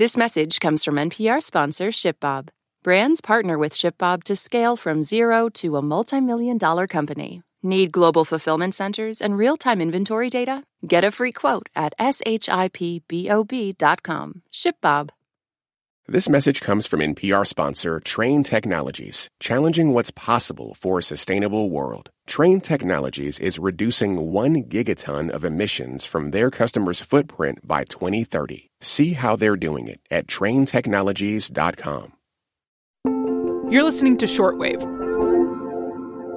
This message comes from NPR sponsor ShipBob. Brands partner with ShipBob to scale from zero to a multi-million-dollar company. Need global fulfillment centers and real-time inventory data? Get a free quote at shipbob.com. ShipBob. This message comes from NPR sponsor Train Technologies, challenging what's possible for a sustainable world. Train Technologies is reducing 1 gigaton of emissions from their customers' footprint by 2030. See how they're doing it at traintechnologies.com. You're listening to Shortwave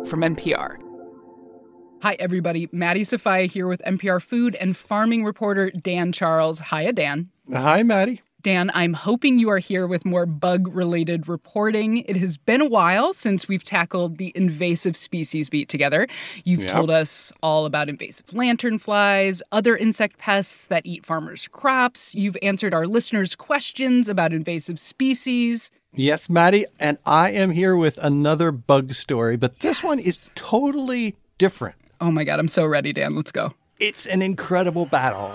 from NPR. Hi, everybody. Maddie Sofia here with NPR food and farming reporter Dan Charles. Hiya, Dan. Hi, Maddie. Dan, I'm hoping you are here with more bug-related reporting. It has been a while since we've tackled the invasive species beat together. You've told us all about invasive lanternflies, other insect pests that eat farmers' crops. You've answered our listeners' questions about invasive species. Yes, Maddie, and I am here with another bug story, but this one is totally different. Oh, my God, I'm so ready, Dan. Let's go. It's an incredible battle.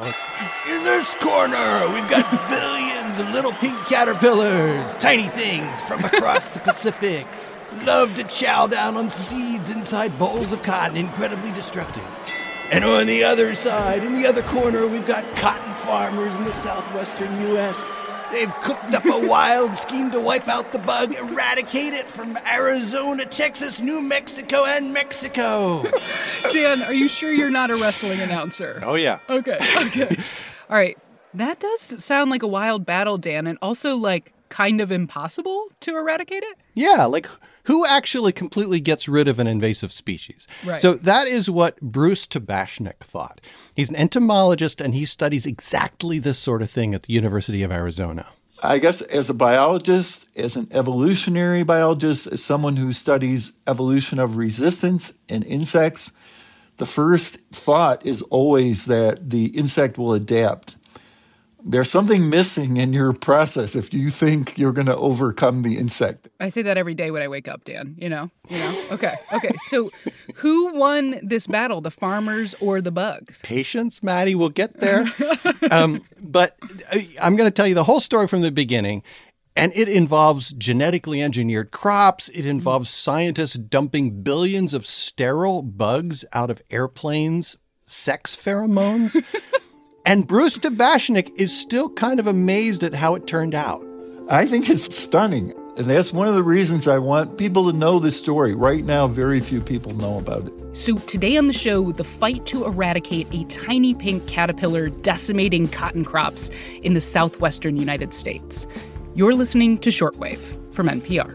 In this corner, we've got billions of little pink caterpillars, tiny things from across the Pacific, love to chow down on seeds inside bowls of cotton, incredibly destructive. And on the other side, in the other corner, we've got cotton farmers in the southwestern U.S. They've cooked up a wild scheme to wipe out the bug, eradicate it from Arizona, Texas, New Mexico, and Mexico. Dan, are you sure you're not a wrestling announcer? Oh, yeah. Okay. All right. That does sound like a wild battle, Dan, and also, like, kind of impossible to eradicate it? Yeah, like, who actually completely gets rid of an invasive species? Right. So that is what Bruce Tabashnik thought. He's an entomologist, and he studies exactly this sort of thing at the University of Arizona. I guess as a biologist, as an evolutionary biologist, as someone who studies evolution of resistance in insects, the first thought is always that the insect will adapt. There's something missing in your process if you think you're going to overcome the insect. I say that every day when I wake up, Dan, you know? Okay. So who won this battle, the farmers or the bugs? Patience, Maddie, we'll get there. But I'm going to tell you the whole story from the beginning. And it involves genetically engineered crops. It involves scientists dumping billions of sterile bugs out of airplanes, sex pheromones. And Bruce Tabashnik is still kind of amazed at how it turned out. I think it's stunning. And that's one of the reasons I want people to know this story. Right now, very few people know about it. So today on the show, the fight to eradicate a tiny pink caterpillar decimating cotton crops in the southwestern United States. You're listening to Shortwave from NPR.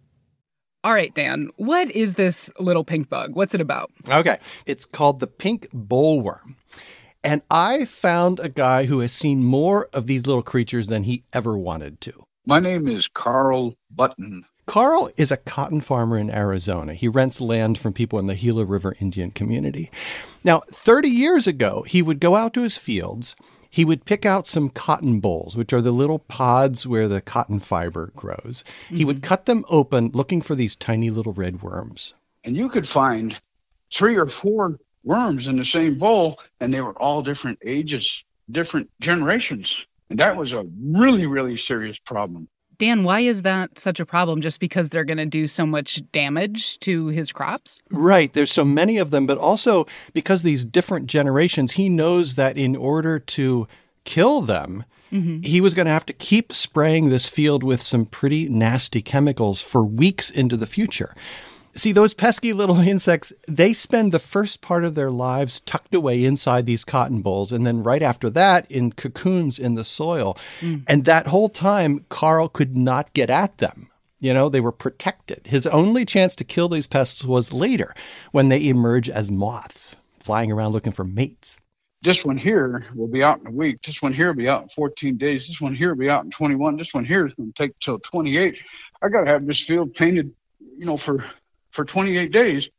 All right, Dan, what is this little pink bug? What's it about? Okay. It's called the pink bollworm. And I found a guy who has seen more of these little creatures than he ever wanted to. My name is Carl Button. Carl is a cotton farmer in Arizona. He rents land from people in the Gila River Indian community. Now, 30 years ago, he would go out to his fields. He would pick out some cotton bolls, which are the little pods where the cotton fiber grows. Mm-hmm. He would cut them open looking for these tiny little red worms. And you could find 3 or 4 worms in the same bowl, and they were all different ages, different generations. And that was a really, really serious problem. Dan, why is that such a problem? Just because they're going to do so much damage to his crops? Right. There's so many of them, but also because these different generations, he knows that in order to kill them, he was going to have to keep spraying this field with some pretty nasty chemicals for weeks into the future. See, those pesky little insects, they spend the first part of their lives tucked away inside these cotton bolls, and then right after that in cocoons in the soil. And that whole time, Carl could not get at them. You know, they were protected. His only chance to kill these pests was later, when they emerge as moths, flying around looking for mates. This one here will be out in a week. This one here will be out in 14 days. This one here will be out in 21. This one here is going to take till 28. I got to have this field painted, you know, for 28 days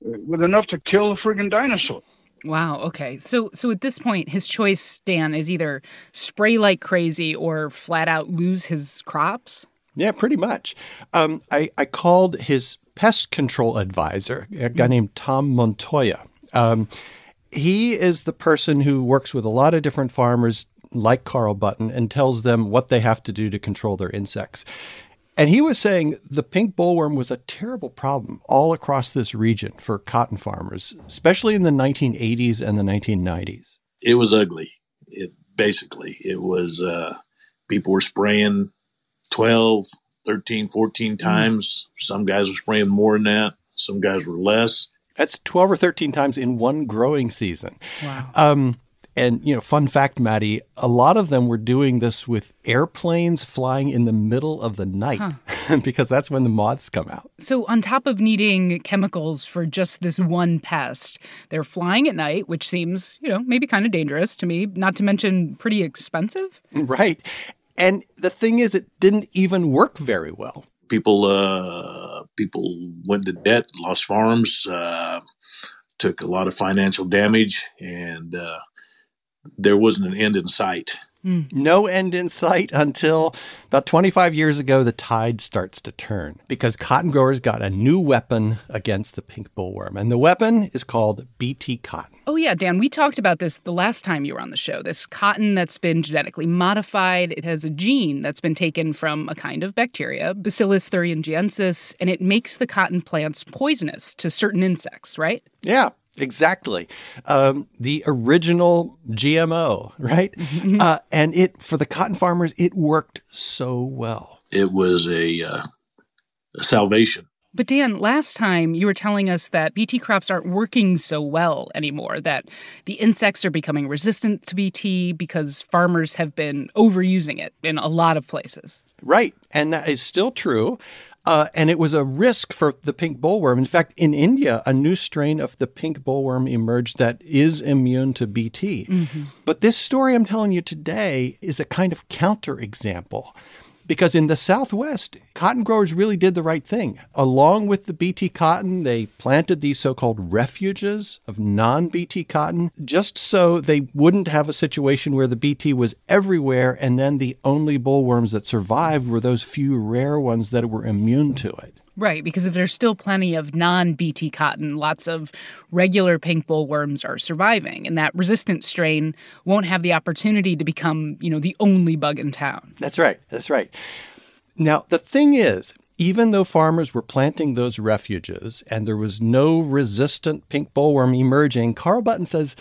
with enough to kill a friggin' dinosaur. Wow. Okay. So at this point, his choice, Dan, is either spray like crazy or flat out lose his crops. Yeah, pretty much. I called his pest control advisor, a guy named Tom Montoya. He is the person who works with a lot of different farmers like Carl Button and tells them what they have to do to control their insects. And he was saying the pink bollworm was a terrible problem all across this region for cotton farmers, especially in the 1980s and the 1990s. It was ugly. It was people were spraying 12, 13, 14 times. Some guys were spraying more than that. Some guys were less. That's 12 or 13 times in one growing season. Wow. And, you know, fun fact, Maddie, a lot of them were doing this with airplanes flying in the middle of the night because that's when the moths come out. So on top of needing chemicals for just this one pest, they're flying at night, which seems, you know, maybe kind of dangerous to me, not to mention pretty expensive. Right. And the thing is, it didn't even work very well. People went to debt, lost farms, took a lot of financial damage, and there wasn't an end in sight. No end in sight until about 25 years ago, the tide starts to turn because cotton growers got a new weapon against the pink bollworm, and the weapon is called BT cotton. Oh, yeah, Dan, we talked about this the last time you were on the show, this cotton that's been genetically modified. It has a gene that's been taken from a kind of bacteria, Bacillus thuringiensis, and it makes the cotton plants poisonous to certain insects, right? Yeah. Exactly. The original GMO, right? Mm-hmm. And it, for the cotton farmers, it worked so well. It was a salvation. But Dan, last time you were telling us that BT crops aren't working so well anymore, that the insects are becoming resistant to BT because farmers have been overusing it in a lot of places. Right. And that is still true. And it was a risk for the pink bollworm. In fact, in India, a new strain of the pink bollworm emerged that is immune to BT. Mm-hmm. But this story I'm telling you today is a kind of counterexample, because in the Southwest, cotton growers really did the right thing. Along with the BT cotton, they planted these so-called refuges of non-BT cotton, just so they wouldn't have a situation where the BT was everywhere and then the only bollworms that survived were those few rare ones that were immune to it. Right, because if there's still plenty of non-BT cotton, lots of regular pink bollworms are surviving, and that resistant strain won't have the opportunity to become, you know, the only bug in town. That's right. That's right. Now, the thing is, even though farmers were planting those refuges and there was no resistant pink bollworm emerging, Carl Button says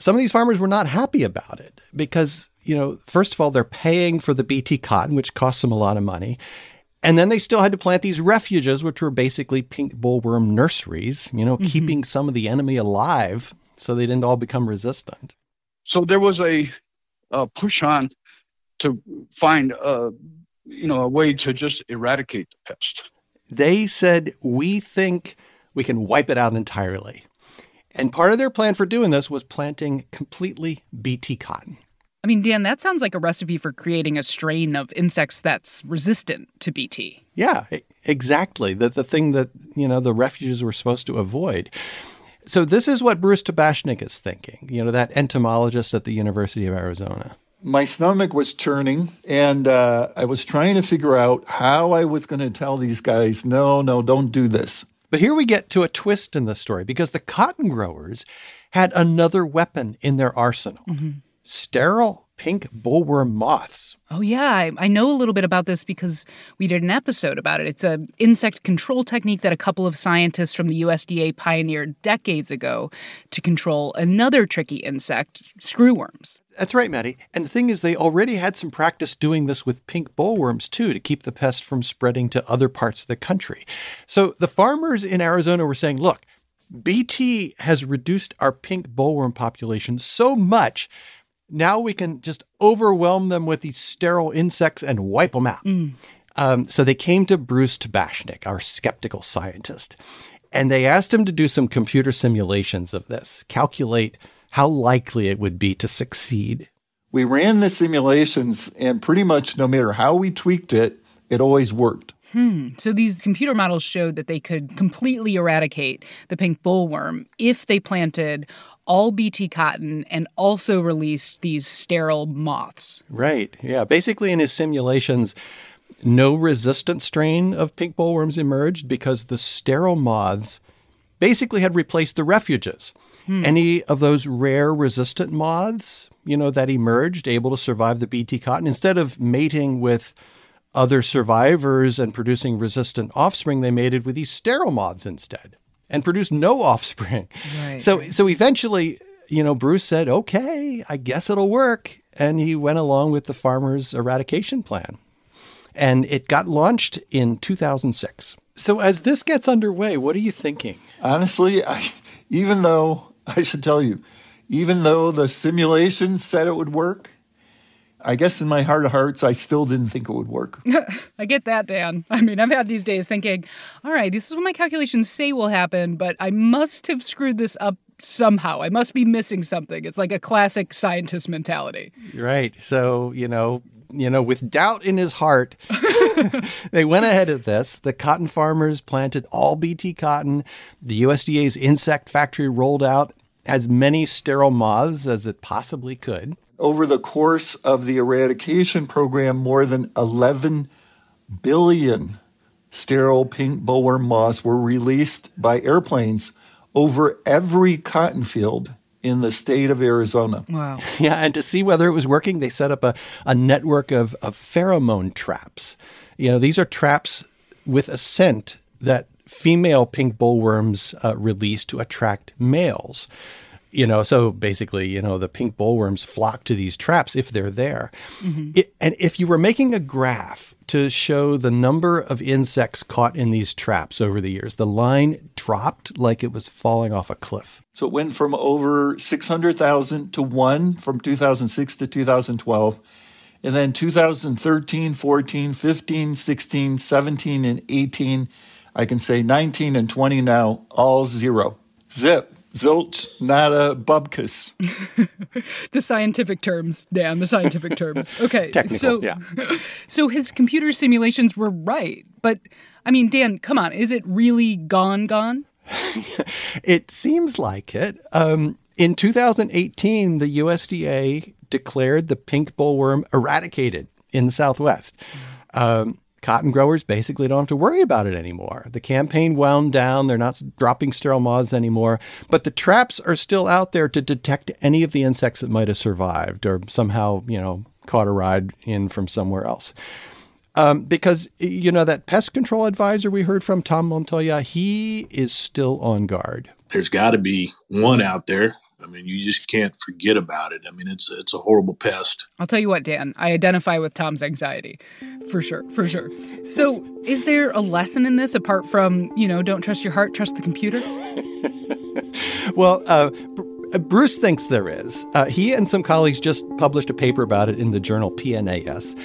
some of these farmers were not happy about it because, you know, first of all, they're paying for the BT cotton, which costs them a lot of money. And then they still had to plant these refuges, which were basically pink bollworm nurseries, you know, keeping some of the enemy alive so they didn't all become resistant. So there was a push on to find, a way to just eradicate the pest. They said, we think we can wipe it out entirely. And part of their plan for doing this was planting completely BT cotton. I mean, Dan, that sounds like a recipe for creating a strain of insects that's resistant to BT. Yeah, exactly. The thing that, you know, the refuges were supposed to avoid. So this is what Bruce Tabashnik is thinking, you know, that entomologist at the University of Arizona. My stomach was turning, and I was trying to figure out how I was going to tell these guys, no, don't do this. But here we get to a twist in the story, because the cotton growers had another weapon in their arsenal. Mm-hmm. Sterile pink bollworm moths. Oh, yeah. I know a little bit about this because we did an episode about it. It's an insect control technique that a couple of scientists from the USDA pioneered decades ago to control another tricky insect, screwworms. That's right, Maddie. And the thing is, they already had some practice doing this with pink bollworms, too, to keep the pest from spreading to other parts of the country. So the farmers in Arizona were saying, look, BT has reduced our pink bollworm population so much now we can just overwhelm them with these sterile insects and wipe them out. So they came to Bruce Tabashnik, our skeptical scientist, and they asked him to do some computer simulations of this, calculate how likely it would be to succeed. We ran the simulations, and pretty much no matter how we tweaked it, it always worked. So these computer models showed that they could completely eradicate the pink bollworm if they planted all BT cotton and also released these sterile moths. Right. Yeah. Basically, in his simulations, no resistant strain of pink bollworms emerged because the sterile moths basically had replaced the refuges. Any of those rare resistant moths, you know, that emerged able to survive the BT cotton, instead of mating with other survivors and producing resistant offspring, they mated with these sterile moths instead and produced no offspring. Right, so eventually, you know, Bruce said, okay, I guess it'll work. And he went along with the farmers' eradication plan. And it got launched in 2006. So as this gets underway, what are you thinking? Honestly, even though the simulation said it would work, I guess in my heart of hearts, I still didn't think it would work. I get that, Dan. I mean, I've had these days thinking, all right, this is what my calculations say will happen, but I must have screwed this up somehow. I must be missing something. It's like a classic scientist mentality. Right. So, you know, with doubt in his heart, they went ahead of this. The cotton farmers planted all BT cotton. The USDA's insect factory rolled out as many sterile moths as it possibly could. Over the course of the eradication program, more than 11 billion sterile pink bollworm moths were released by airplanes over every cotton field in the state of Arizona. Wow. Yeah, and to see whether it was working, they set up a network of pheromone traps. You know, these are traps with a scent that female pink bollworms release to attract males. You know, so basically, you know, the pink bollworms flock to these traps if they're there. Mm-hmm. And if you were making a graph to show the number of insects caught in these traps over the years, the line dropped like it was falling off a cliff. So it went from over 600,000 to 1 from 2006 to 2012. And then 2013, 14, 15, 16, 17, and 18, I can say 19 and 20 now, all zero. Zip. Zilch, nada, bubkus. The scientific terms, Dan, the scientific terms. Okay. Technical, yeah. So his computer simulations were right. But, I mean, Dan, come on. Is it really gone? It seems like it. In 2018, the USDA declared the pink bollworm eradicated in the Southwest. Cotton growers basically don't have to worry about it anymore. The campaign wound down. They're not dropping sterile moths anymore. But the traps are still out there to detect any of the insects that might have survived or somehow, you know, caught a ride in from somewhere else. Because, you know, that pest control advisor we heard from, Tom Montoya, he is still on guard. There's got to be one out there. I mean, you just can't forget about it. I mean, it's a horrible pest. I'll tell you what, Dan, I identify with Tom's anxiety. For sure. So is there a lesson in this apart from, you know, don't trust your heart, trust the computer? Well, Bruce thinks there is. He and some colleagues just published a paper about it in the journal PNAS.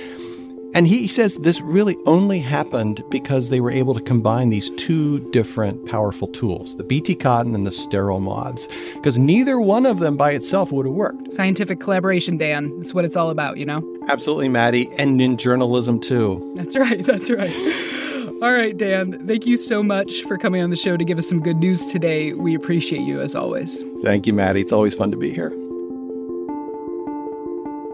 And he says this really only happened because they were able to combine these two different powerful tools, the BT cotton and the sterile moths, because neither one of them by itself would have worked. Scientific collaboration, Dan. That's what it's all about, you know? Absolutely, Maddie. And in journalism, too. That's right. All right, Dan. Thank you so much for coming on the show to give us some good news today. We appreciate you, as always. Thank you, Maddie. It's always fun to be here.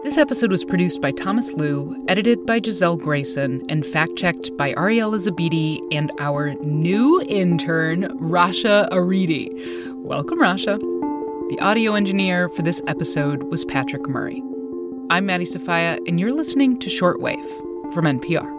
This episode was produced by Thomas Liu, edited by Giselle Grayson, and fact-checked by Ariella Zabidi and our new intern, Rasha Aridi. Welcome, Rasha. The audio engineer for this episode was Patrick Murray. I'm Maddie Sofia, and you're listening to Shortwave from NPR.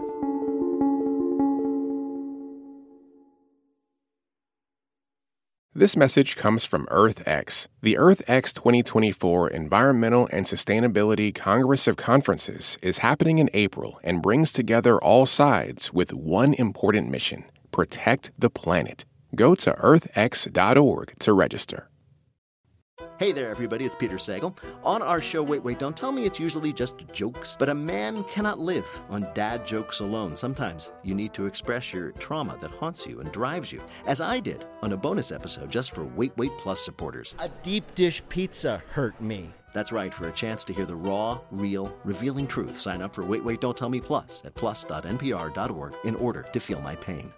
This message comes from EarthX, the EarthX 2024 Environmental and Sustainability Congress of Conferences is happening in April and brings together all sides with one important mission, protect the planet. Go to earthx.org to register. Hey there, everybody, it's Peter Sagal. On our show, Wait, Wait, Don't Tell Me, it's usually just jokes. But a man cannot live on dad jokes alone. Sometimes you need to express your trauma that haunts you and drives you, as I did on a bonus episode just for Wait, Wait Plus supporters. A deep dish pizza hurt me. That's right, for a chance to hear the raw, real, revealing truth, sign up for Wait, Wait, Don't Tell Me Plus at plus.npr.org in order to feel my pain.